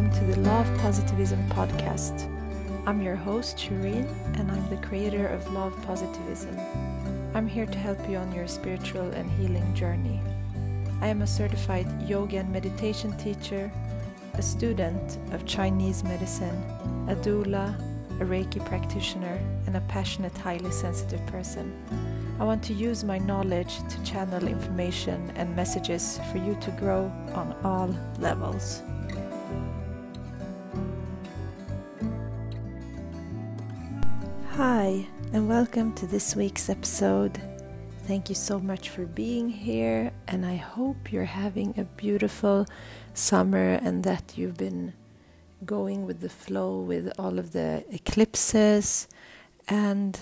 welcome to the Love Positivism podcast. I'm your host, Shireen, and I'm the creator of Love Positivism. I'm here to help you on your spiritual and healing journey. I am a certified yoga and meditation teacher, a student of Chinese medicine, a doula, a Reiki practitioner, and a passionate, highly sensitive person. I want to use my knowledge to channel information and messages for you to grow on all levels. Hi, and welcome to this week's episode. Thank you so much for being here, and I hope you're having a beautiful summer and that you've been going with the flow with all of the eclipses, and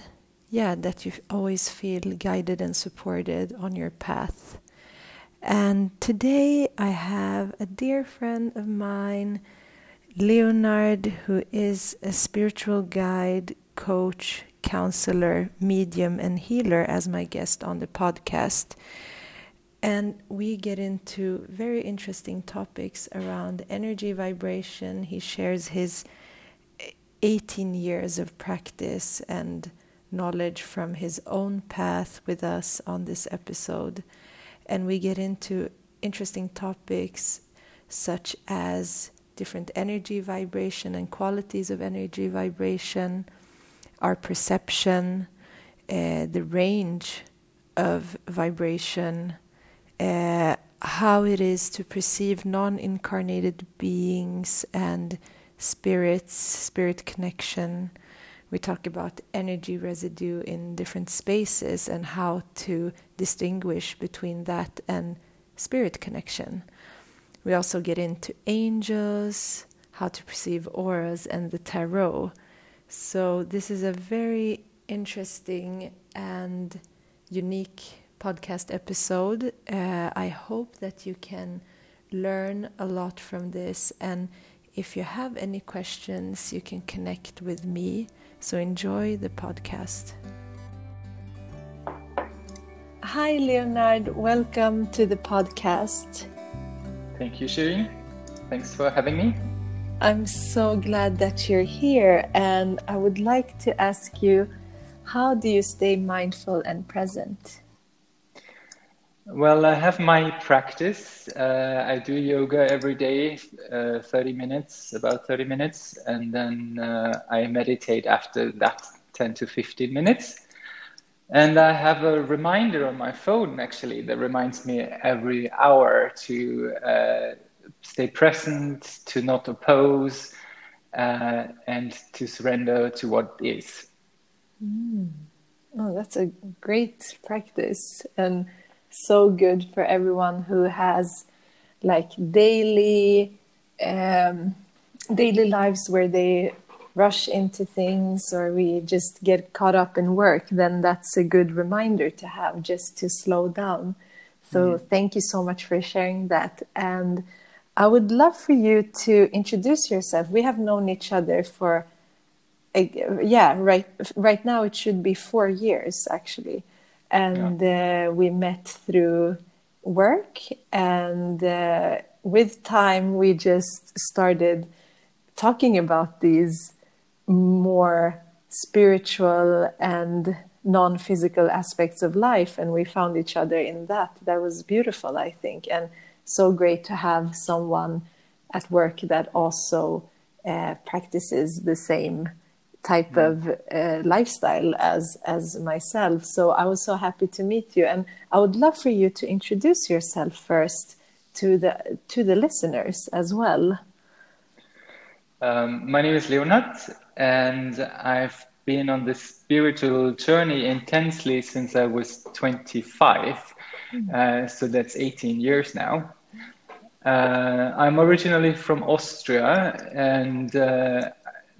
that you always feel guided and supported on your path. And today I have a dear friend of mine, Leonard, who is a spiritual guide, coach, counselor, medium, and healer as my guest on the podcast. And we get into very interesting topics around energy vibration. He shares his 18 years of practice and knowledge from his own path with us on this episode, and we get into interesting topics such as different energy vibration and qualities of energy vibration, our perception, the range of vibration, how it is to perceive non-incarnated beings and spirits, spirit connection. We talk about energy residue in different spaces and how to distinguish between that and spirit connection. We also get into angels, how to perceive auras, and the tarot. So this is a very interesting and unique podcast episode. I hope that you can learn a lot from this, and if you have any questions, you can connect with me. So enjoy the podcast. Hi, Leonard. Welcome to the podcast. Thank you, Shireen. Thanks for having me. I'm so glad that you're here. And I would like to ask you, how do you stay mindful and present? Well, I have my practice. I do yoga every day, 30 minutes, and then I meditate after that, 10 to 15 minutes. And I have a reminder on my phone, actually, that reminds me every hour to stay present, to not oppose, and to surrender to what is. Oh, that's a great practice. And so good for everyone who has like daily lives where they rush into things, or we just get caught up in work. Then that's a good reminder to have, just to slow down. So Thank you so much for sharing that. And I would love for you to introduce yourself. We have known each other for right now it should be 4 years actually. And we met through work, and with time we just started talking about these more spiritual and non-physical aspects of life, and we found each other in that. That was beautiful, I think, and so great to have someone at work that also practices the same type of lifestyle as myself. So I was so happy to meet you, and I would love for you to introduce yourself first to the listeners as well. My name is Leonard, and I've been on this spiritual journey intensely since I was 25. So that's 18 years now. I'm originally from Austria, and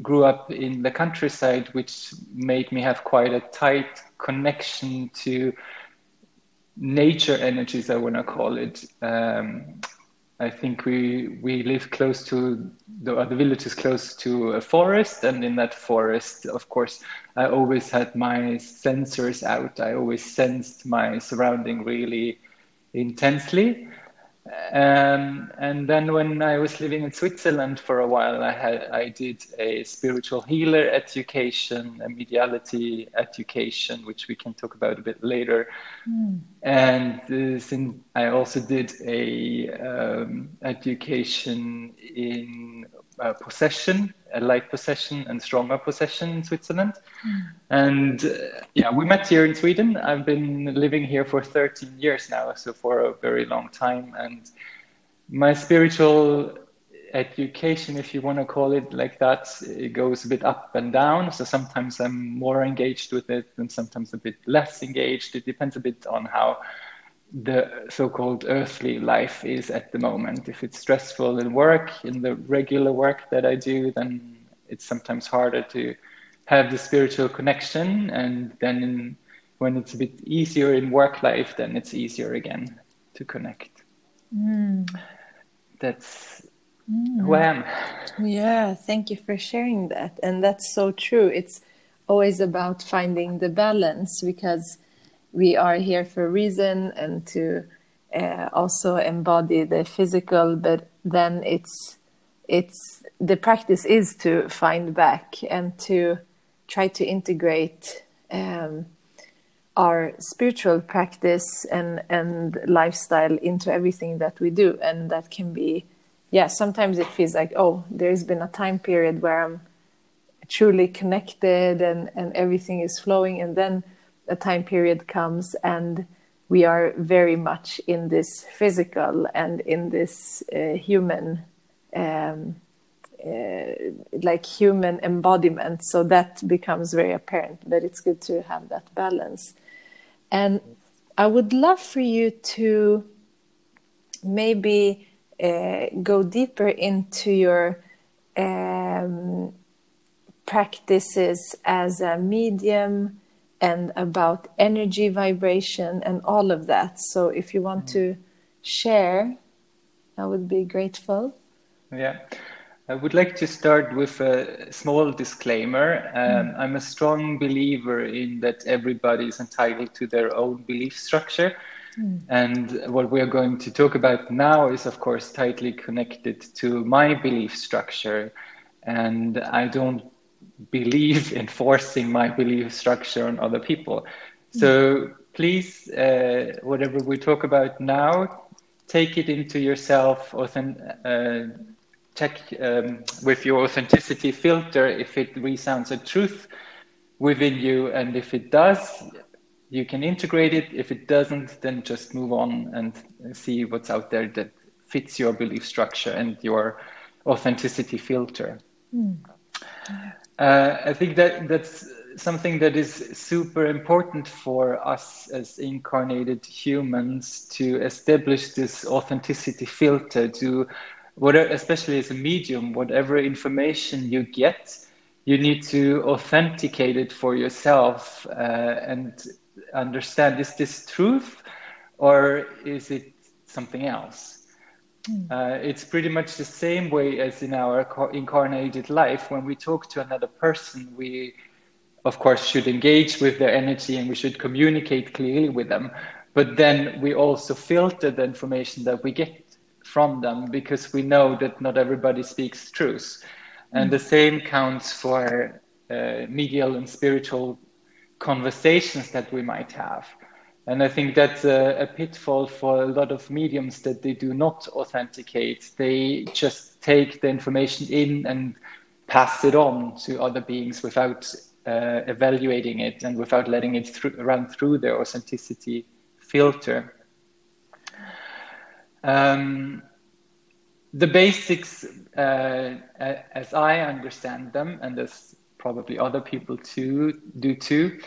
grew up in the countryside, which made me have quite a tight connection to nature energies, I want to call it. I think we live close to, the village is close to a forest, and in that forest, of course, I always had my sensors out. I always sensed my surrounding really intensely. And then when I was living in Switzerland for a while, I did a spiritual healer education, a mediality education, which we can talk about a bit later. Mm. And I also did a education in possession, light possession and stronger possession in Switzerland. Mm. And yeah, we met here in Sweden. I've been living here for 13 years now, so for a very long time. And my spiritual education, if you want to call it like that, it goes a bit up and down. So sometimes I'm more engaged with it and sometimes a bit less engaged. It depends a bit on how the so-called earthly life is at the moment. If it's stressful in work, in the regular work that I do, then it's sometimes harder to have the spiritual connection. And then when it's a bit easier in work life, then it's easier again to connect. Mm. That's who I am. Yeah, thank you for sharing that. And that's so true. It's always about finding the balance, because we are here for a reason and to also embody the physical, but then it's the practice is to find back and to try to integrate our spiritual practice and lifestyle into everything that we do. And that can be, yeah, sometimes it feels like, oh, there's been a time period where I'm truly connected and everything is flowing, and then a time period comes and we are very much in this physical and in this human, like human embodiment. So that becomes very apparent, but it's good to have that balance. And I would love for you to maybe go deeper into your practices as a medium, and about energy, vibration, and all of that. So if you want to share, I would be grateful. Yeah. I would like to start with a small disclaimer. I'm a strong believer in that everybody is entitled to their own belief structure. Mm. And what we are going to talk about now is, of course, tightly connected to my belief structure. And I don't believe in forcing my belief structure on other people. So please, whatever we talk about now, take it into yourself, check with your authenticity filter if it resounds a truth within you. And if it does, you can integrate it. If it doesn't, then just move on and see what's out there that fits your belief structure and your authenticity filter. Mm. I think that's something that is super important for us as incarnated humans, to establish this authenticity filter, to whatever, especially as a medium, whatever information you get, you need to authenticate it for yourself and understand, is this truth or is it something else? It's pretty much the same way as in our incarnated life. When we talk to another person, we, of course, should engage with their energy and we should communicate clearly with them. But then we also filter the information that we get from them, because we know that not everybody speaks truth. And the same counts for medial and spiritual conversations that we might have. And I think that's a pitfall for a lot of mediums, that they do not authenticate. They just take the information in and pass it on to other beings without evaluating it and without letting it run through their authenticity filter. The basics, as I understand them, and as probably other people do too,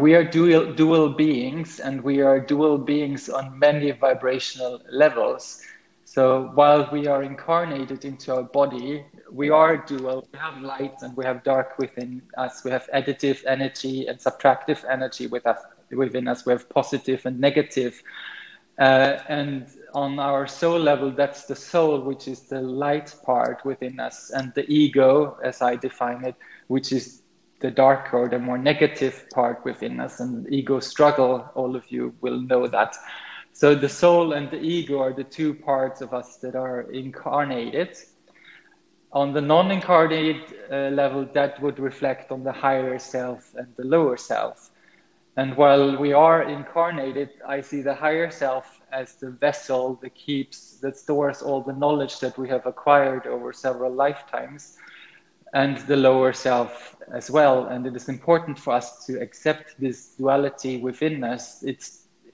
we are dual beings, and we are dual beings on many vibrational levels. So while we are incarnated into our body, we are dual. We have light and we have dark within us. We have additive energy and subtractive energy within us. We have positive and negative. And on our soul level, that's the soul, which is the light part within us, and the ego, as I define it, which is the darker or the more negative part within us, and ego struggle. All of you will know that. So the soul and the ego are the two parts of us that are incarnated. On the non-incarnate level, that would reflect on the higher self and the lower self. And while we are incarnated, I see the higher self as the vessel that keeps, that stores all the knowledge that we have acquired over several lifetimes, and the lower self as well. And it is important for us to accept this duality within us.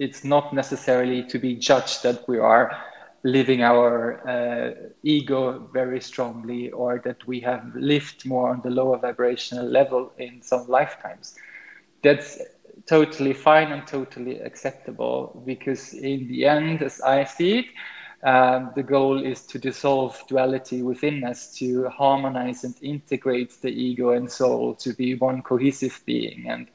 It's not necessarily to be judged that we are living our ego very strongly, or that we have lived more on the lower vibrational level in some lifetimes. That's totally fine and totally acceptable, because in the end, as I see it, the goal is to dissolve duality within us, to harmonize and integrate the ego and soul to be one cohesive being. And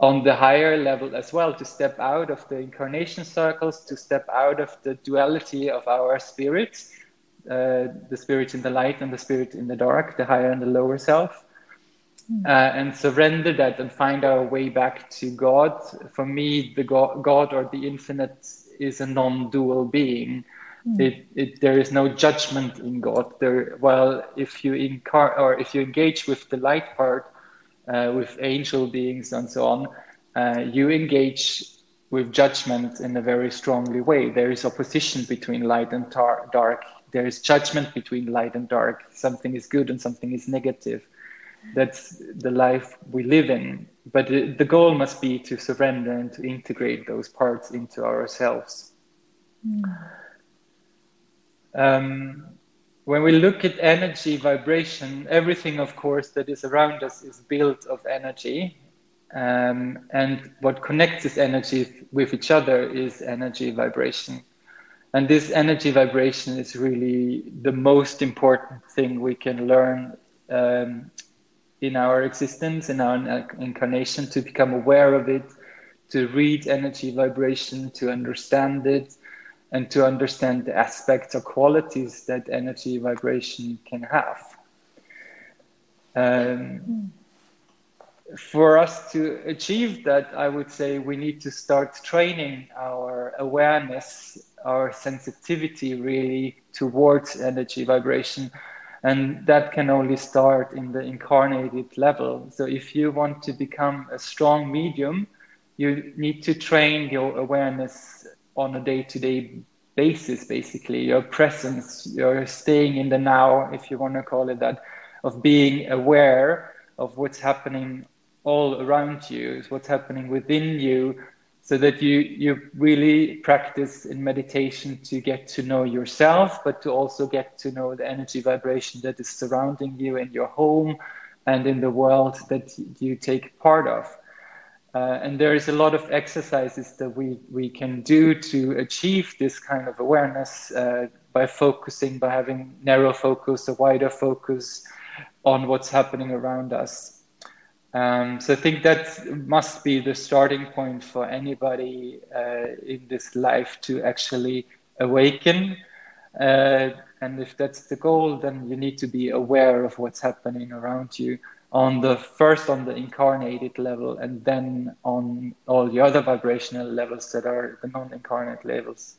on the higher level as well, to step out of the incarnation circles, to step out of the duality of our spirits, the spirit in the light and the spirit in the dark, the higher and the lower self, and surrender that and find our way back to God. For me, the God or the infinite is a non-dual being. There is no judgment in God. If you engage with the light part, with angel beings and so on, you engage with judgment in a very strongly way. There is opposition between light and dark. There is judgment between light and dark. Something is good and something is negative. That's the life we live in. But the goal must be to surrender and to integrate those parts into ourselves. When we look at energy, vibration, everything, of course, that is around us is built of energy. And what connects this energy with each other is energy, vibration. And this energy, vibration is really the most important thing we can learn in our existence, in our incarnation, to become aware of it, to read energy, vibration, to understand it, and to understand the aspects or qualities that energy vibration can have. For us to achieve that, I would say we need to start training our awareness, our sensitivity really towards energy vibration. And that can only start in the incarnated level. So if you want to become a strong medium, you need to train your awareness on a day-to-day basis, basically, your presence, your staying in the now, if you want to call it that, of being aware of what's happening all around you, what's happening within you, so that you really practice in meditation to get to know yourself, but to also get to know the energy vibration that is surrounding you in your home and in the world that you take part of. And there is a lot of exercises that we can do to achieve this kind of awareness by focusing, by having narrow focus, a wider focus on what's happening around us. So I think that must be the starting point for anybody in this life to actually awaken. And if that's the goal, then you need to be aware of what's happening around you. First on the incarnated level, and then on all the other vibrational levels that are the non-incarnate levels.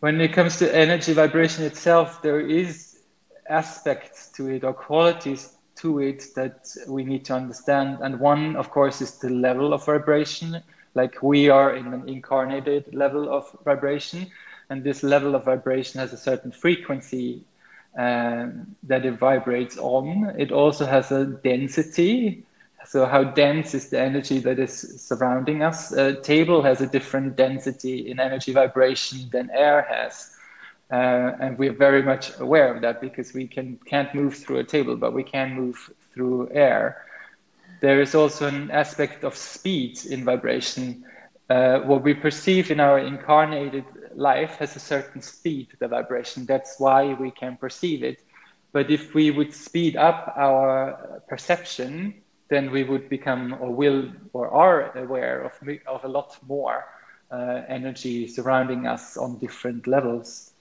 When it comes to energy vibration itself, there is aspects to it or qualities to it that we need to understand. And one, of course, is the level of vibration. Like we are in an incarnated level of vibration, and this level of vibration has a certain frequency that it vibrates on. It also has a density. So how dense is the energy that is surrounding us? A table has a different density in energy vibration than air has. And we're very much aware of that, because we can't move through a table, but we can move through air. There is also an aspect of speed in vibration. What we perceive in our incarnated life has a certain speed, the vibration. That's why we can perceive it. But if we would speed up our perception, then we would become or will or are aware of a lot more energy surrounding us on different levels.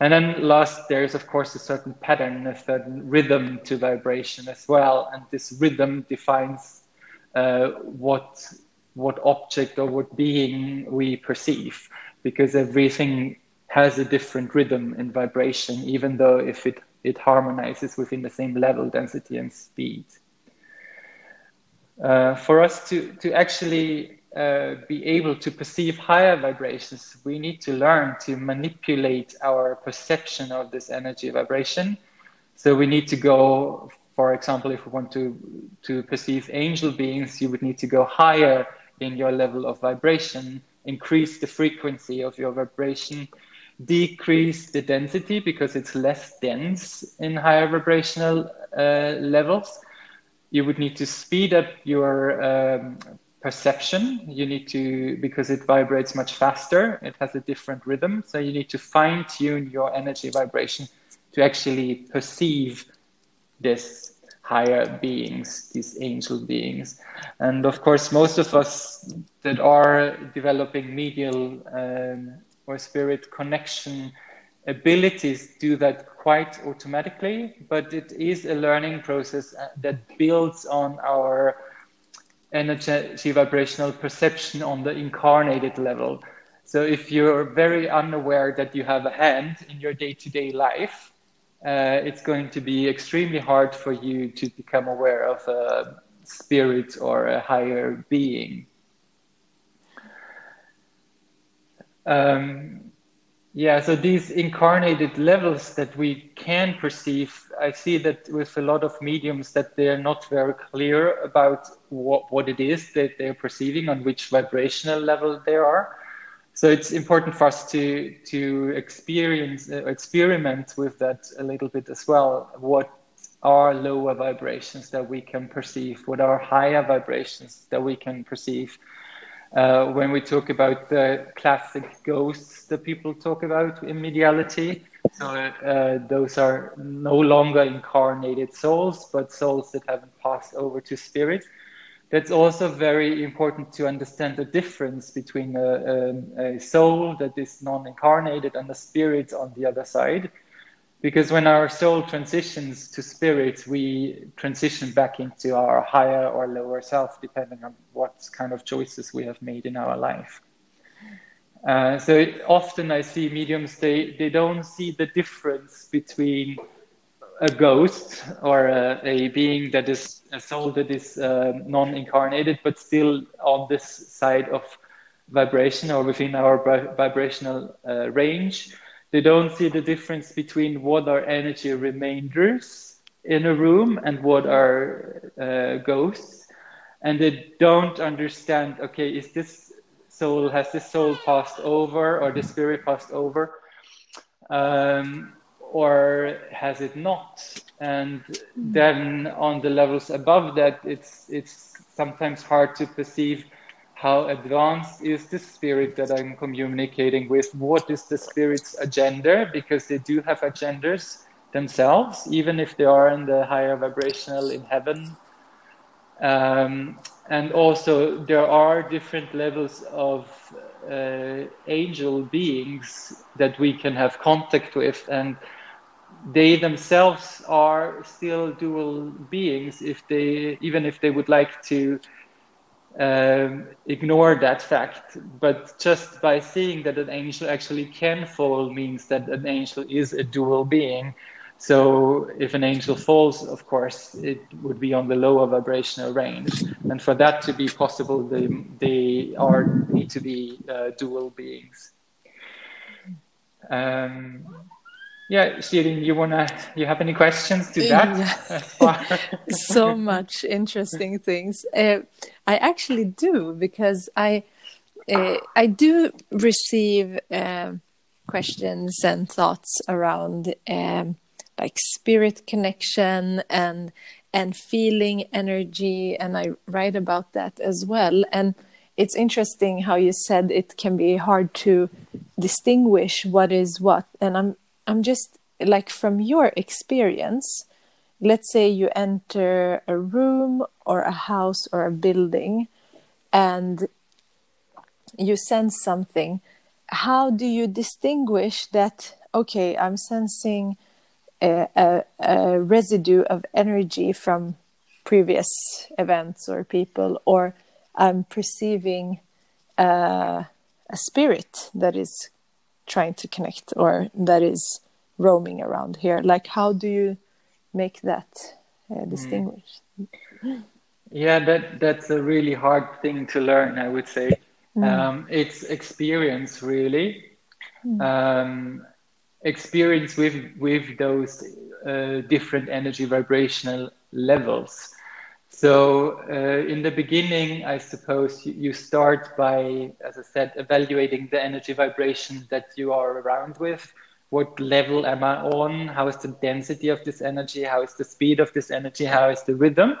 And then last, there is, of course, a certain pattern, a certain rhythm to vibration as well. And this rhythm defines what what object or what being we perceive, because everything has a different rhythm and vibration, even though if it harmonizes within the same level, density and speed. For us to actually be able to perceive higher vibrations, we need to learn to manipulate our perception of this energy vibration. So we need to go, for example, if we want to perceive angel beings, you would need to go higher in your level of vibration, increase the frequency of your vibration, decrease the density because it's less dense in higher vibrational levels. You would need to speed up your perception. You need to, because it vibrates much faster, it has a different rhythm. So you need to fine tune your energy vibration to actually perceive this higher beings, these angel beings. And of course, most of us that are developing medial or spirit connection abilities do that quite automatically, but it is a learning process that builds on our energy vibrational perception on the incarnated level. So if you're very unaware that you have a hand in your day-to-day life, it's going to be extremely hard for you to become aware of a spirit or a higher being. Yeah, so these incarnated levels that we can perceive, I see that with a lot of mediums that they're not very clear about what it is that they're perceiving, on which vibrational level they are. So it's important for us to experiment with that a little bit as well. What are lower vibrations that we can perceive? What are higher vibrations that we can perceive? When we talk about the classic ghosts that people talk about in mediality, so those are no longer incarnated souls, but souls that haven't passed over to spirit. That's also very important to understand the difference between a soul that is non-incarnated and a spirit on the other side. Because when our soul transitions to spirit, we transition back into our higher or lower self, depending on what kind of choices we have made in our life. So often I see mediums, they don't see the difference between a ghost or a being that is a soul that is non-incarnated, but still on this side of vibration or within our vibrational range. They don't see the difference between what are energy remainders in a room and what are ghosts. And they don't understand, okay, is this soul, has this soul passed over, or the spirit passed over, or has it not? And then on the levels above that, it's sometimes hard to perceive how advanced is the spirit that I'm communicating with? What is the spirit's agenda? Because they do have agendas themselves, even if they are in the higher vibrational in heaven. And also there are different levels of angel beings that we can have contact with, and they themselves are still dual beings, if they, even if they would like to ignore that fact. But just by seeing that an angel actually can fall means that an angel is a dual being. So if an angel falls, of course, it would be on the lower vibrational range. And for that to be possible, they need to be dual beings. Yeah, Shireen, you have any questions to that? So much interesting things. I actually do, because I do receive questions and thoughts around like spirit connection and feeling energy, and I write about that as well. And it's interesting how you said it can be hard to distinguish what is what, and I'm just like, from your experience, let's say you enter a room or a house or a building and you sense something. How do you distinguish that, okay, I'm sensing a residue of energy from previous events or people, or I'm perceiving a spirit that is trying to connect, or that is roaming around here. Like, how do you make that distinguish? Yeah, that's a really hard thing to learn, I would say. It's experience, really. Experience with those different energy vibrational levels. So in the beginning, I suppose you start by, as I said, evaluating the energy vibration that you are around with. What level am I on? How is the density of this energy? How is the speed of this energy? How is the rhythm?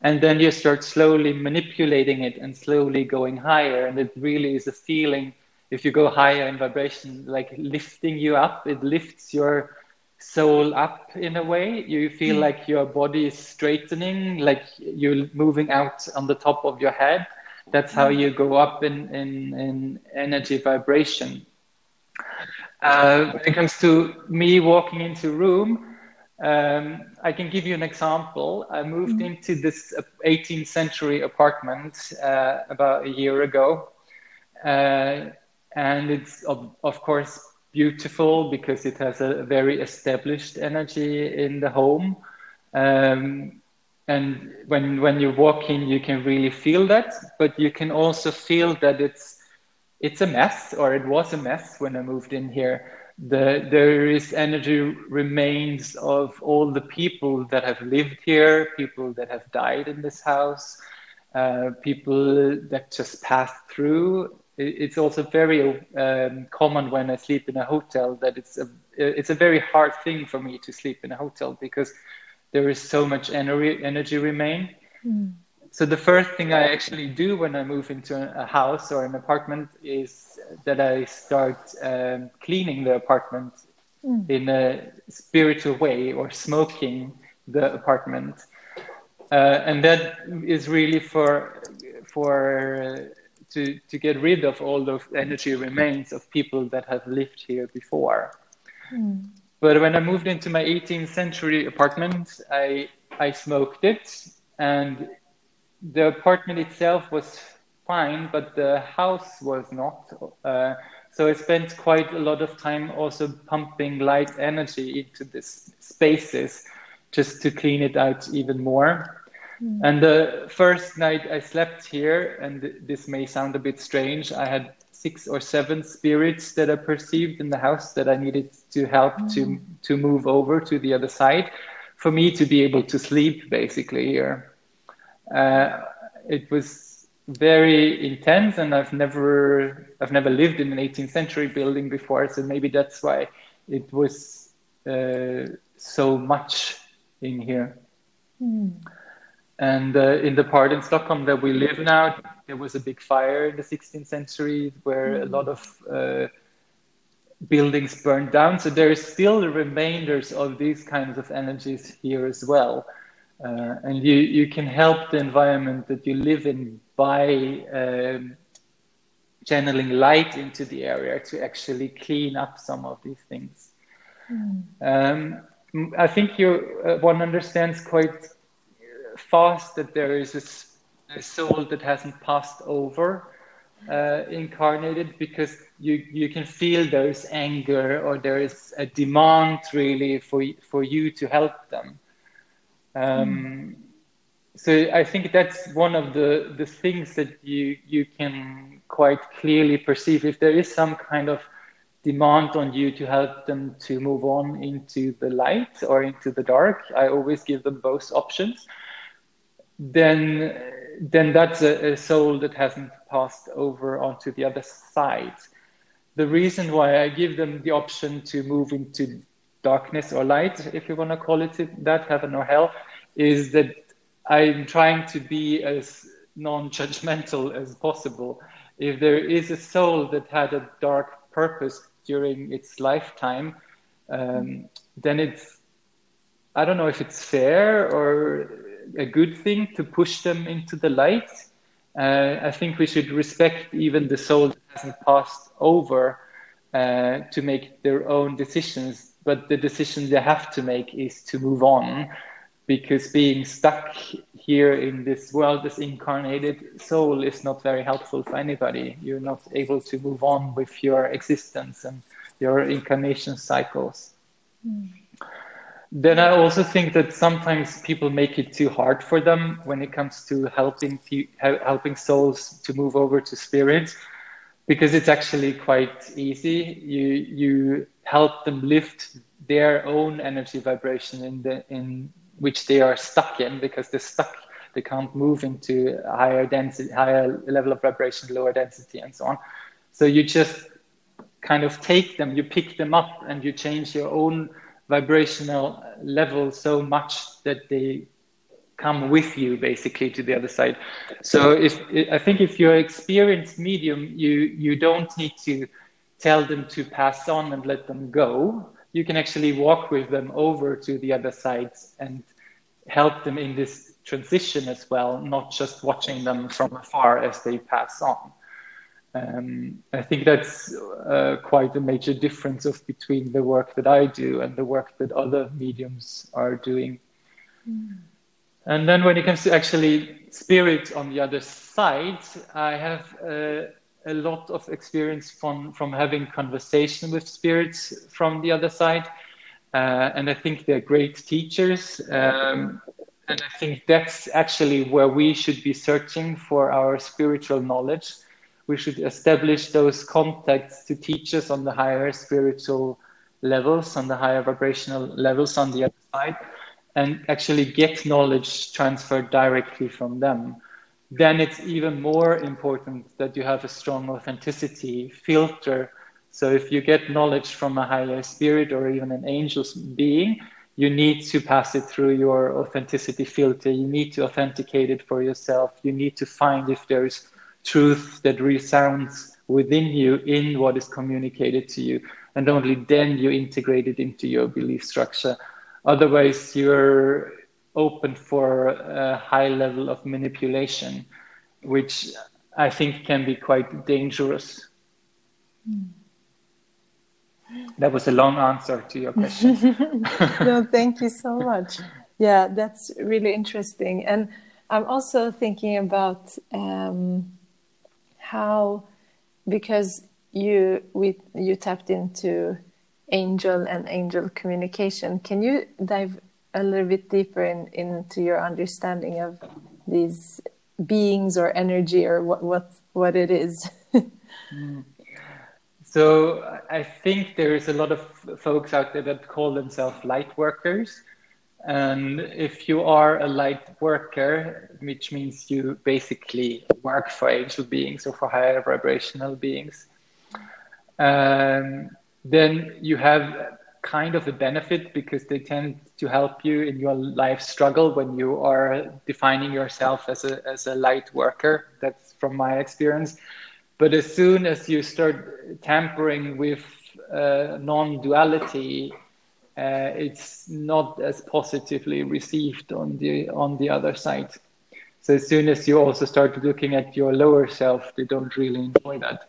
And then you start slowly manipulating it and slowly going higher. And it really is a feeling, if you go higher in vibration, like lifting you up. It lifts your soul up in a way. You feel like your body is straightening, like you're moving out on the top of your head. That's how you go up in energy vibration. When it comes to me walking into a room, I can give you an example. I moved into this 18th century apartment about a year ago. And it's, of course, beautiful because it has a very established energy in the home. And when you walk in, you can really feel that. But you can also feel that it's a mess, or it was a mess when I moved in here. There is energy remains of all the people that have lived here, people that have died in this house, people that just passed through. It's also very common when I sleep in a hotel that it's a very hard thing for me to sleep in a hotel because there is so much energy remain. So the first thing I actually do when I move into a house or an apartment is that I start cleaning the apartment in a spiritual way, or smoking the apartment. And that is really to get rid of all those energy remains of people that have lived here before. But when I moved into my 18th century apartment, I smoked it, and the apartment itself was fine, but the house was not. So I spent quite a lot of time also pumping light energy into these spaces just to clean it out even more. And the first night I slept here, and this may sound a bit strange, I had 6 or 7 spirits that I perceived in the house that I needed to help to move over to the other side for me to be able to sleep basically here. It was very intense, and I've never lived in an 18th century building before, so maybe that's why it was so much in here. And in the part in Stockholm that we live now, there was a big fire in the 16th century where a lot of buildings burned down. So there is still the remainders of these kinds of energies here as well. And you can help the environment that you live in by channeling light into the area to actually clean up some of these things. I think one understands quite fast that there is a soul that hasn't passed over incarnated, because you can feel there is anger, or there is a demand really for you to help them. So I think that's one of the things that you can quite clearly perceive. If there is some kind of demand on you to help them to move on into the light or into the dark, I always give them both options. Then that's a soul that hasn't passed over onto the other side. The reason why I give them the option to move into darkness or light, if you want to call it that, heaven or hell, is that I'm trying to be as non-judgmental as possible. If there is a soul that had a dark purpose during its lifetime, then I don't know if it's fair or a good thing to push them into the light. I think we should respect even the soul that hasn't passed over to make their own decisions, but the decision they have to make is to move on, because being stuck here in this world as incarnated soul is not very helpful for anybody. You're not able to move on with your existence and your incarnation cycles. Mm. Then I also think that sometimes people make it too hard for them when it comes to helping souls to move over to spirit, because it's actually quite easy. You help them lift their own energy vibration in which they are stuck in, because they're stuck. They can't move into higher density, higher level of vibration, lower density, and so on. So you just kind of take them, you pick them up, and you change your own vibrational level so much that they come with you basically to the other side. So I think if you're an experienced medium, you don't need to tell them to pass on and let them go. You can actually walk with them over to the other side and help them in this transition as well, not just watching them from afar as they pass on. I think that's quite a major difference between the work that I do and the work that other mediums are doing. Mm. And then when it comes to actually spirit on the other side, I have a lot of experience from having conversation with spirits from the other side. And I think they're great teachers. And I think that's actually where we should be searching for our spiritual knowledge. We should establish those contacts to teach us on the higher spiritual levels, on the higher vibrational levels on the other side, and actually get knowledge transferred directly from them. Then it's even more important that you have a strong authenticity filter. So if you get knowledge from a higher spirit or even an angel's being, you need to pass it through your authenticity filter. You need to authenticate it for yourself. You need to find if there's truth that resounds within you in what is communicated to you, and only then you integrate it into your belief structure. Otherwise, you're open for a high level of manipulation, which I think can be quite dangerous. Mm. That was a long answer to your question. No, thank you so much. Yeah, that's really interesting. And I'm also thinking about how, because you tapped into angel communication, can you dive a little bit deeper into your understanding of these beings or energy or what it is? So I think there is a lot of folks out there that call themselves light workers. And if you are a light worker, which means you basically work for angel beings or for higher vibrational beings, then you have kind of a benefit, because they tend to help you in your life struggle when you are defining yourself as a light worker. That's from my experience. But as soon as you start tampering with non-duality, it's not as positively received on the other side. So as soon as you also start looking at your lower self, they don't really enjoy that.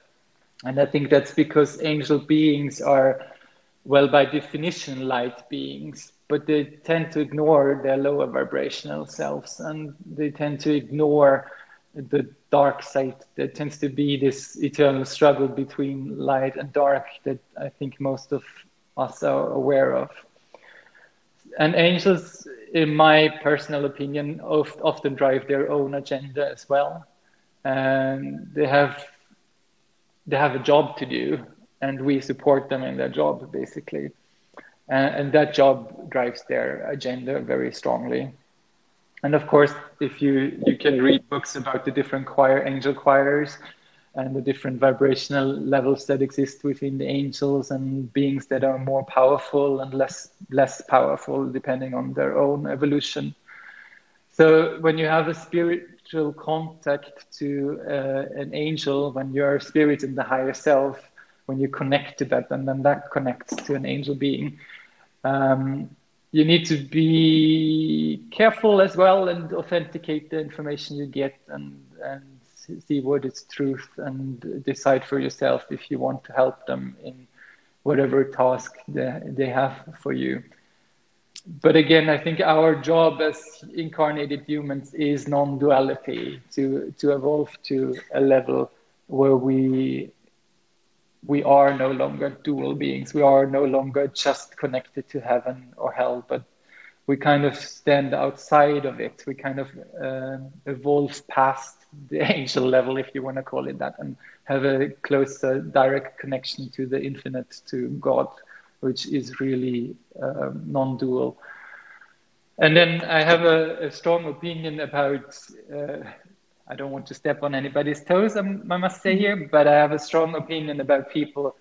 And I think that's because angel beings are, well, by definition, light beings, but they tend to ignore their lower vibrational selves, and they tend to ignore the dark side. There tends to be this eternal struggle between light and dark that I think most of us are aware of. And angels, in my personal opinion, often drive their own agenda as well. And they have a job to do, and we support them in their job, basically. And that job drives their agenda very strongly. And of course, if you can read books about the different angel choirs, and the different vibrational levels that exist within the angels, and beings that are more powerful and less powerful depending on their own evolution. So when you have a spiritual contact to an angel, when your spirit in the higher self, when you connect to that, and then that connects to an angel being, you need to be careful as well and authenticate the information you get, and see what is truth, and decide for yourself if you want to help them in whatever task they have for you. But again, I think our job as incarnated humans is non-duality, to evolve to a level where we are no longer dual beings. We are no longer just connected to heaven or hell, but we kind of stand outside of it. We kind of evolve past the angel level, if you want to call it that, and have a closer, direct connection to the infinite, to God, which is really non-dual. And then I have a strong opinion about, I don't want to step on anybody's toes, I must say here, but I have a strong opinion about people.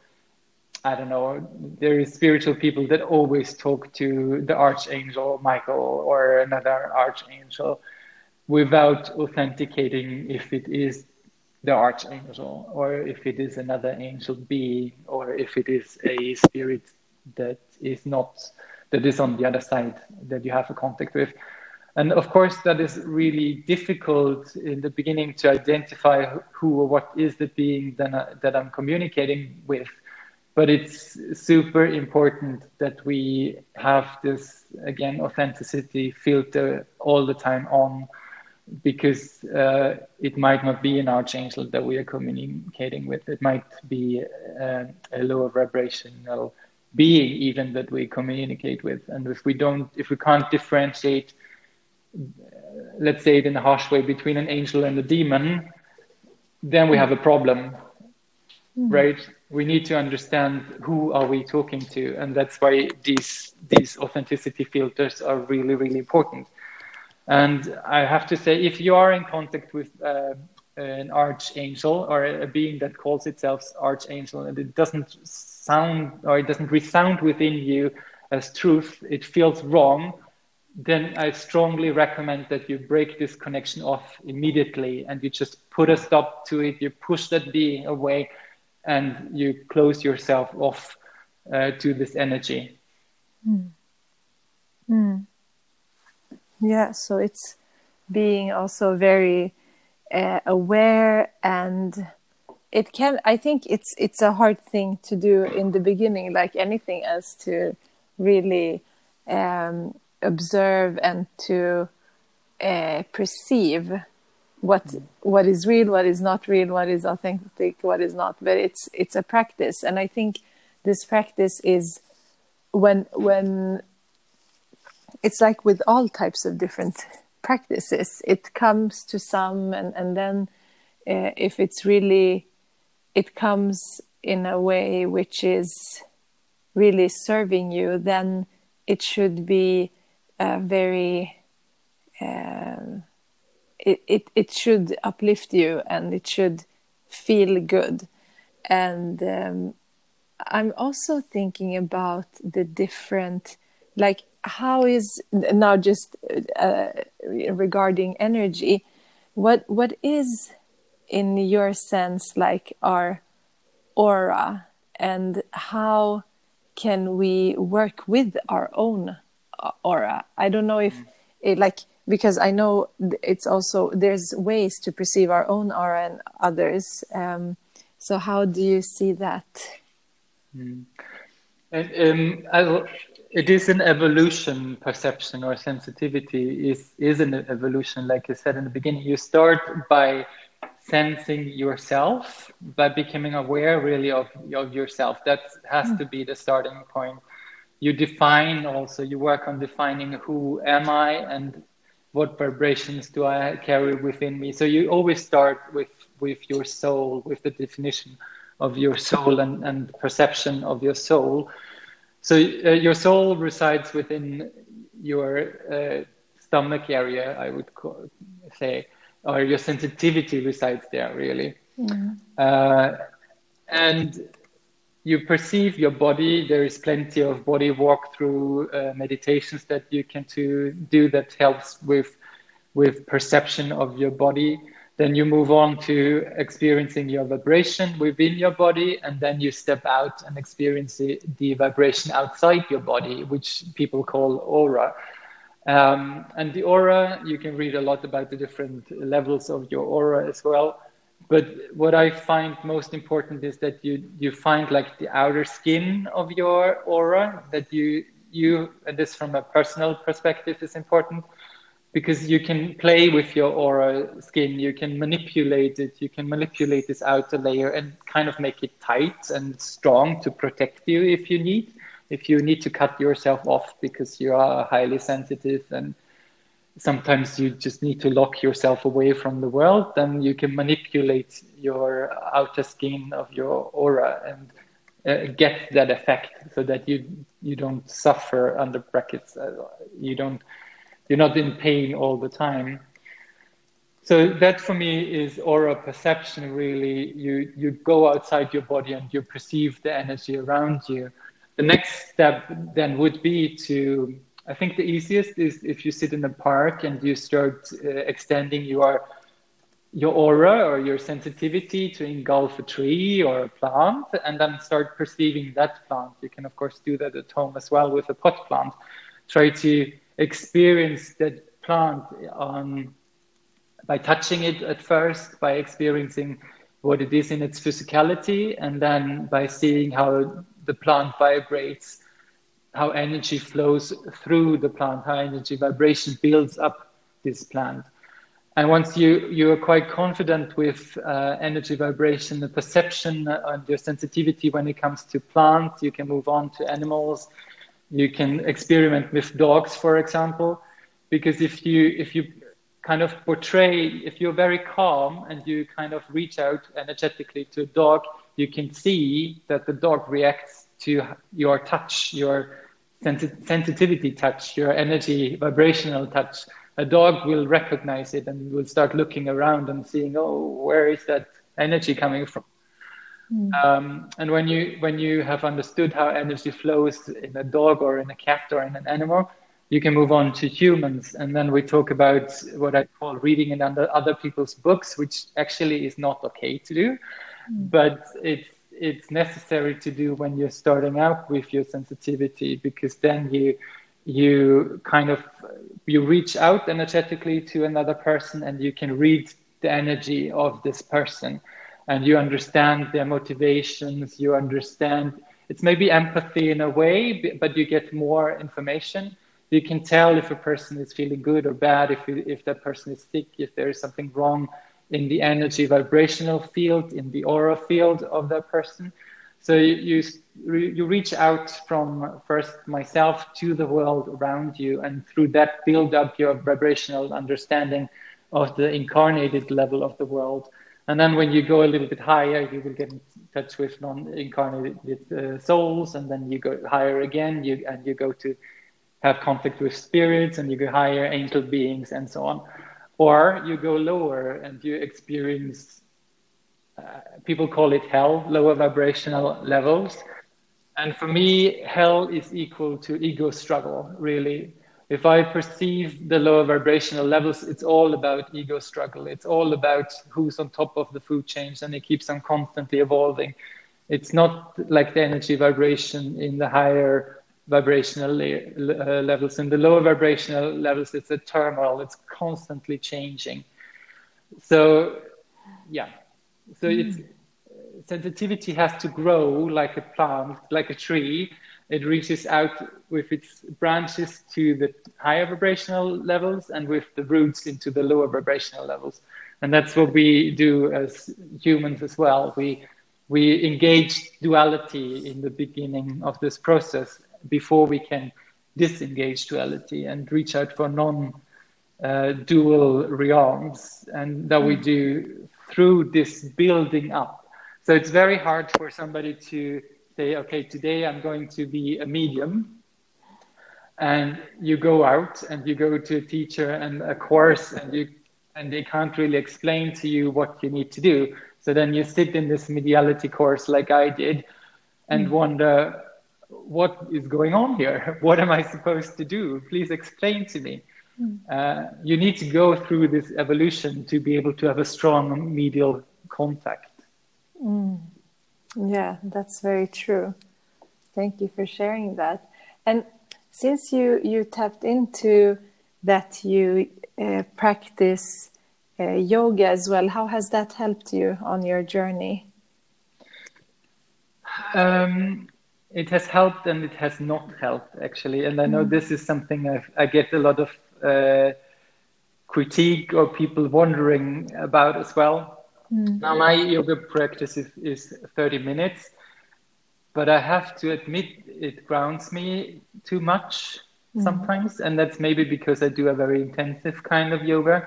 I don't know, there is spiritual people that always talk to the Archangel Michael or another Archangel without authenticating if it is the Archangel or if it is another angel being or if it is a spirit that is not, that is on the other side that you have a contact with. And of course, that is really difficult in the beginning to identify who or what is the being that I'm communicating with. But it's super important that we have this, again, authenticity filter all the time on, because it might not be an archangel that we are communicating with. It might be a lower vibrational being even that we communicate with. And if we can't differentiate, let's say it in a harsh way, between an angel and a demon, then we have a problem, right? We need to understand who are we talking to, and that's why these authenticity filters are really, really important. And I have to say, if you are in contact with an archangel or a being that calls itself archangel, and it doesn't sound or it doesn't resound within you as truth, it feels wrong, then I strongly recommend that you break this connection off immediately and you just put a stop to it. You push that being away and you close yourself off to this energy. Mm. Mm. Yeah, so it's being also very aware, and it can, I think it's a hard thing to do in the beginning, like anything else, to really observe and to perceive what is real, what is not real, what is authentic, what is not. But it's a practice, and I think this practice is when it's like with all types of different practices, it comes to some, and then if it's really, it comes in a way which is really serving you, then it should be very, it should uplift you and it should feel good. And I'm also thinking about the different, like, how is now just regarding energy, what is in your sense like our aura, and how can we work with our own aura? I don't know if it, like, because I know it's also, there's ways to perceive our own aura and others. So how do you see that? It is an evolution. Perception or sensitivity is an evolution, like you said in the beginning. You start by sensing yourself, by becoming aware really of yourself. That has to be the starting point. You define also, you work on defining who am I and what vibrations do I carry within me. So you always start with your soul, with the definition of your soul and perception of your soul. So your soul resides within your stomach area, I would say, or your sensitivity resides there, really. Yeah. And you perceive your body. There is plenty of body walk-through meditations that you can do that helps with perception of your body. Then you move on to experiencing your vibration within your body, and then you step out and experience the vibration outside your body, which people call aura. And the aura, you can read a lot about the different levels of your aura as well. But what I find most important is that you find like the outer skin of your aura, that you you, and this from a personal perspective is important, because you can play with your aura skin, you can manipulate it, you can manipulate this outer layer and kind of make it tight and strong to protect you if you need. If you need to cut yourself off because you are highly sensitive and sometimes you just need to lock yourself away from the world, then you can manipulate your outer skin of your aura and get that effect so that you don't suffer under brackets. You're not in pain all the time. So that for me is aura perception, really. You go outside your body and you perceive the energy around you. The next step then would be to, I think the easiest is if you sit in a park and you start extending your aura or your sensitivity to engulf a tree or a plant, and then start perceiving that plant. You can, of course, do that at home as well with a pot plant. Try to experience that plant by touching it at first, by experiencing what it is in its physicality, and then by seeing how the plant vibrates, how energy flows through the plant, how energy vibration builds up this plant. And once you are quite confident with energy vibration, the perception and your sensitivity when it comes to plants, you can move on to animals. You can experiment with dogs, for example, because if you kind of portray, if you're very calm and you kind of reach out energetically to a dog, you can see that the dog reacts to your touch, your sensitivity touch, your energy vibrational touch. A dog will recognize it and will start looking around and seeing, oh, where is that energy coming from? Mm. And when you have understood how energy flows in a dog or in a cat or in an animal, you can move on to humans. And then we talk about what I call reading in other people's books, which actually is not okay to do. Mm. But it's necessary to do when you're starting out with your sensitivity, because then you reach out energetically to another person and you can read the energy of this person. And you understand their motivations, you understand, it's maybe empathy in a way, but you get more information. You can tell if a person is feeling good or bad, if that person is sick, if there is something wrong in the energy vibrational field, in the aura field of that person. So you reach out from first myself to the world around you, and through that build up your vibrational understanding of the incarnated level of the world. And then when you go a little bit higher, you will get in touch with non-incarnated souls, and then you go higher again, and you go to have contact with spirits, and you go higher, angel beings, and so on. Or you go lower, and you experience, people call it hell, lower vibrational levels. And for me, hell is equal to ego struggle, really. If I perceive the lower vibrational levels, it's all about ego struggle. It's all about who's on top of the food chain, and it keeps on constantly evolving. It's not like the energy vibration in the higher vibrational levels. In the lower vibrational levels, it's a turmoil. It's constantly changing. So, yeah. So It's, sensitivity has to grow like a plant, like a tree. It reaches out with its branches to the higher vibrational levels and with the roots into the lower vibrational levels. And that's what we do as humans as well. We engage duality in the beginning of this process before we can disengage duality and reach out for non-dual realms. And that we do through this building up. So it's very hard for somebody to say, okay, today I'm going to be a medium, and you go out and you go to a teacher and a course, and they can't really explain to you what you need to do. So then you sit in this mediality course like I did and wonder, what is going on here? What am I supposed to do? Please explain to me. You need to go through this evolution to be able to have a strong medial contact. Mm. Yeah, that's very true. Thank you for sharing that. And since you tapped into that, you practice yoga as well, how has that helped you on your journey? it has helped and it has not helped, actually. And I know this is something I get a lot of critique or people wondering about as well. Now, my yoga practice is 30 minutes, but I have to admit it grounds me too much sometimes. And that's maybe because I do a very intensive kind of yoga,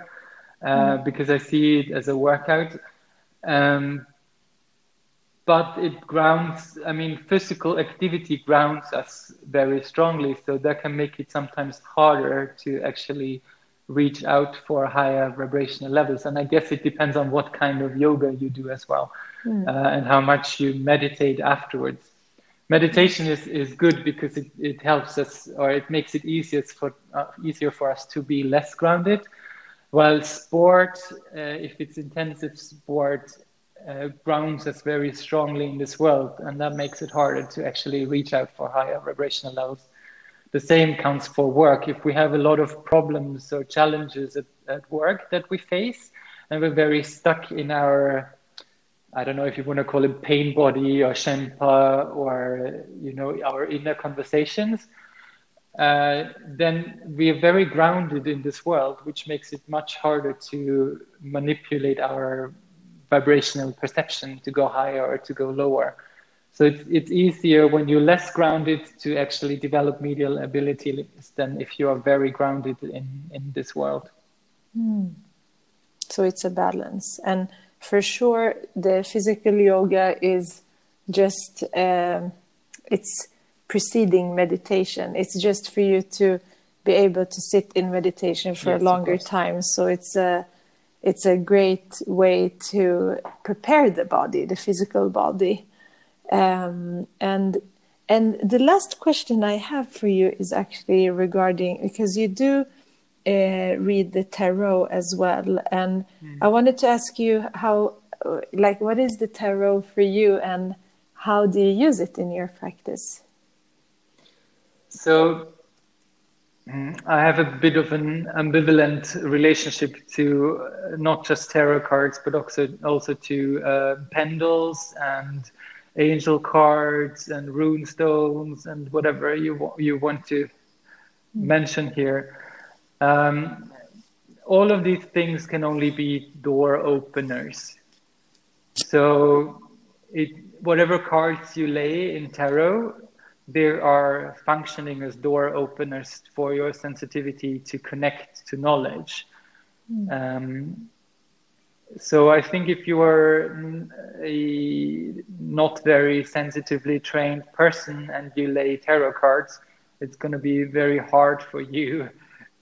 because I see it as a workout. But it grounds, I mean, physical activity grounds us very strongly. So that can make it sometimes harder to actually reach out for higher vibrational levels. And I guess it depends on what kind of yoga you do as well, and how much you meditate afterwards. Meditation is good because it helps us, or it makes it easier for us to be less grounded. While sport, if it's intensive sport, grounds us very strongly in this world, and that makes it harder to actually reach out for higher vibrational levels. The same counts for work. If we have a lot of problems or challenges at work that we face, and we're very stuck in our, I don't know if you want to call it pain body or shenpa, or our inner conversations, then we are very grounded in this world, which makes it much harder to manipulate our vibrational perception to go higher or to go lower. So it's easier when you're less grounded to actually develop medial abilities than if you are very grounded in this world. So it's a balance. And for sure, the physical yoga is just, it's preceding meditation. It's just for you to be able to sit in meditation for a longer time. So it's a great way to prepare the body, the physical body. And the last question I have for you is actually regarding, because you do read the tarot as well. And I wanted to ask you how, like, what is the tarot for you and how do you use it in your practice? So I have a bit of an ambivalent relationship to not just tarot cards, but also to pendants and angel cards and rune stones and whatever you want to mention here. All of these things can only be door openers. So whatever cards you lay in tarot, there are functioning as door openers for your sensitivity to connect to knowledge. So I think if you are a not very sensitively trained person and you lay tarot cards, it's going to be very hard for you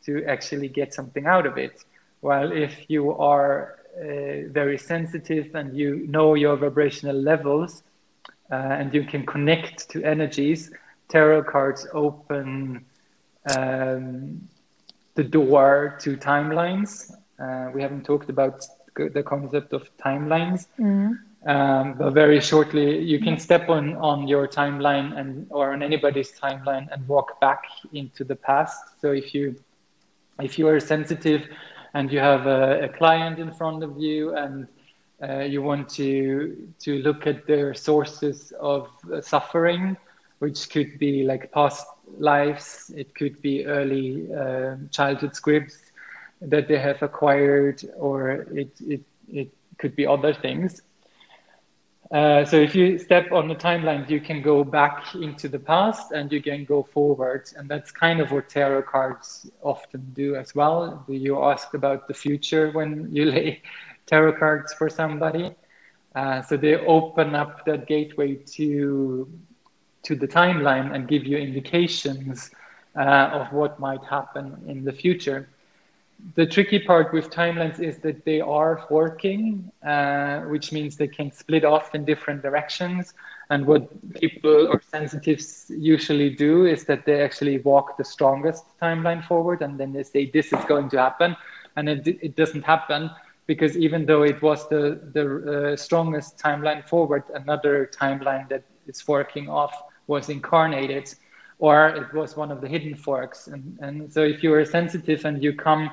to actually get something out of it. While if you are very sensitive and you know your vibrational levels, and you can connect to energies, tarot cards open the door to timelines. We haven't talked about the concept of timelines, but very shortly, you can step on your timeline or on anybody's timeline and walk back into the past. So if you are sensitive and you have a client in front of you and you want to look at their sources of suffering, which could be like past lives, it could be early childhood scripts that they have acquired, or it could be other things. So if you step on the timeline, you can go back into the past and you can go forward. And that's kind of what tarot cards often do as well. You ask about the future when you lay tarot cards for somebody. So they open up that gateway to the timeline and give you indications of what might happen in the future. The tricky part with timelines is that they are forking, which means they can split off in different directions. And what people or sensitives usually do is that they actually walk the strongest timeline forward, and then they say, this is going to happen. And it doesn't happen, because even though it was the strongest timeline forward, another timeline that is forking off was incarnated, or it was one of the hidden forks. And so if you are sensitive and you come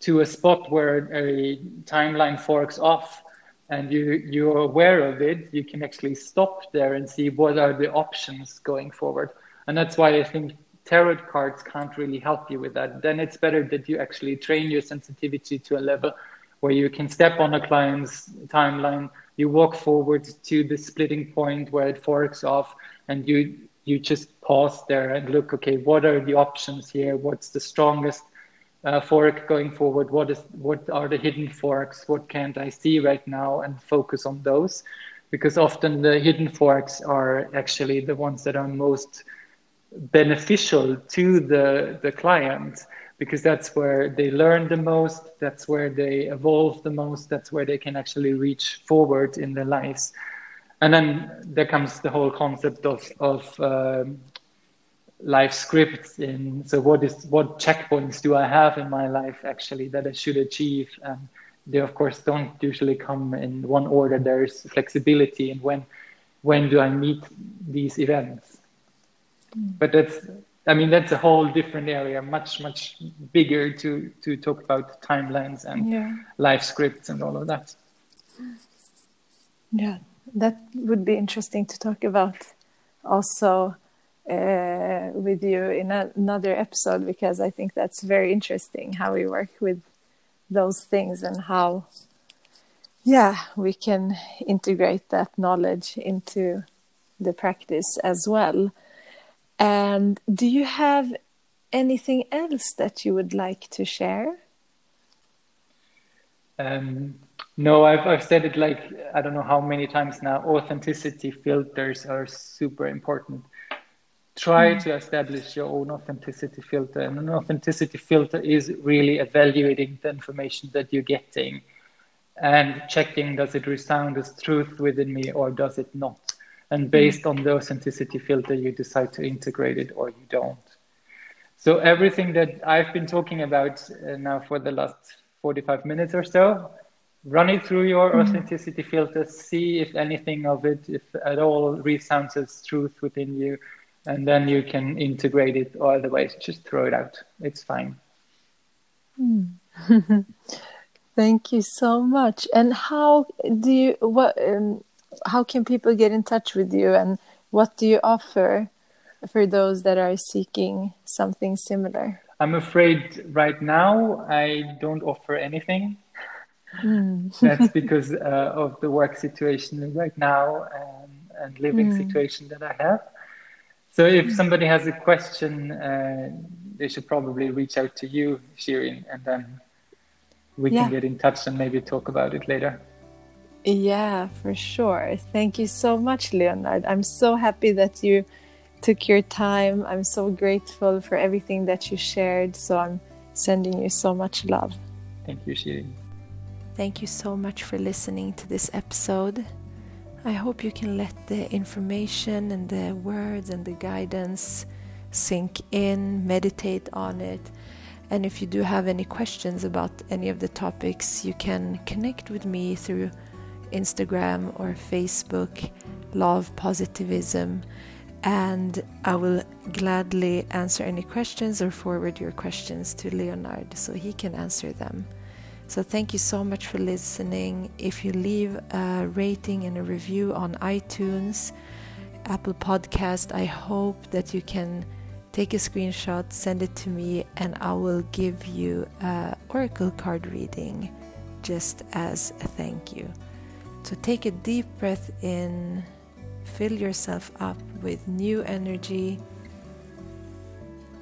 to a spot where a timeline forks off, and you're aware of it, you can actually stop there and see what are the options going forward. And that's why I think tarot cards can't really help you with that. Then it's better that you actually train your sensitivity to a level where you can step on a client's timeline, you walk forward to the splitting point where it forks off, and you just pause there and look, okay, what are the options here? What's the strongest fork going forward? What are the hidden forks? What can't I see right now? And focus on those, because often the hidden forks are actually the ones that are most beneficial to the client, because that's where they learn the most, that's where they evolve the most, that's where they can actually reach forward in their lives. And then there comes the whole concept of life scripts in, so what checkpoints do I have in my life actually that I should achieve? And they of course don't usually come in one order. There's flexibility in when do I meet these events. But that's a whole different area, much bigger to talk about timelines and life scripts and all of that. Yeah, that would be interesting to talk about also with you in another episode, because I think that's very interesting how we work with those things and how we can integrate that knowledge into the practice as well. And do you have anything else that you would like to share? No, I've said it like, I don't know how many times now, authenticity filters are super important. Try to establish your own authenticity filter. And an authenticity filter is really evaluating the information that you're getting and checking, does it resound as truth within me or does it not? And based on the authenticity filter, you decide to integrate it or you don't. So everything that I've been talking about now for the last 45 minutes or so, run it through your authenticity filter, see if anything of it, if at all, resounds as truth within you, and then you can integrate it, or otherwise just throw it out. It's fine. Thank you so much. And how can people get in touch with you, and what do you offer for those that are seeking something similar? I'm afraid right now I don't offer anything. That's because of the work situation right now and living situation that I have. So if somebody has a question, they should probably reach out to you, Shireen, and then we can get in touch and maybe talk about it later. Yeah, for sure. Thank you so much, Leonard. I'm so happy that you took your time. I'm so grateful for everything that you shared. So I'm sending you so much love. Thank you, Shireen. Thank you so much for listening to this episode. I hope you can let the information and the words and the guidance sink in, meditate on it. And if you do have any questions about any of the topics, you can connect with me through Instagram or Facebook, Love Positivism, and I will gladly answer any questions or forward your questions to Leonard so he can answer them. So thank you so much for listening. If you leave a rating and a review on iTunes, Apple Podcast, I hope that you can take a screenshot, send it to me, and I will give you an oracle card reading just as a thank you. So take a deep breath in, fill yourself up with new energy,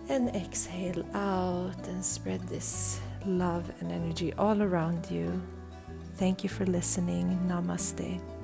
and exhale out and spread this love and energy all around you. Thank you for listening. Namaste.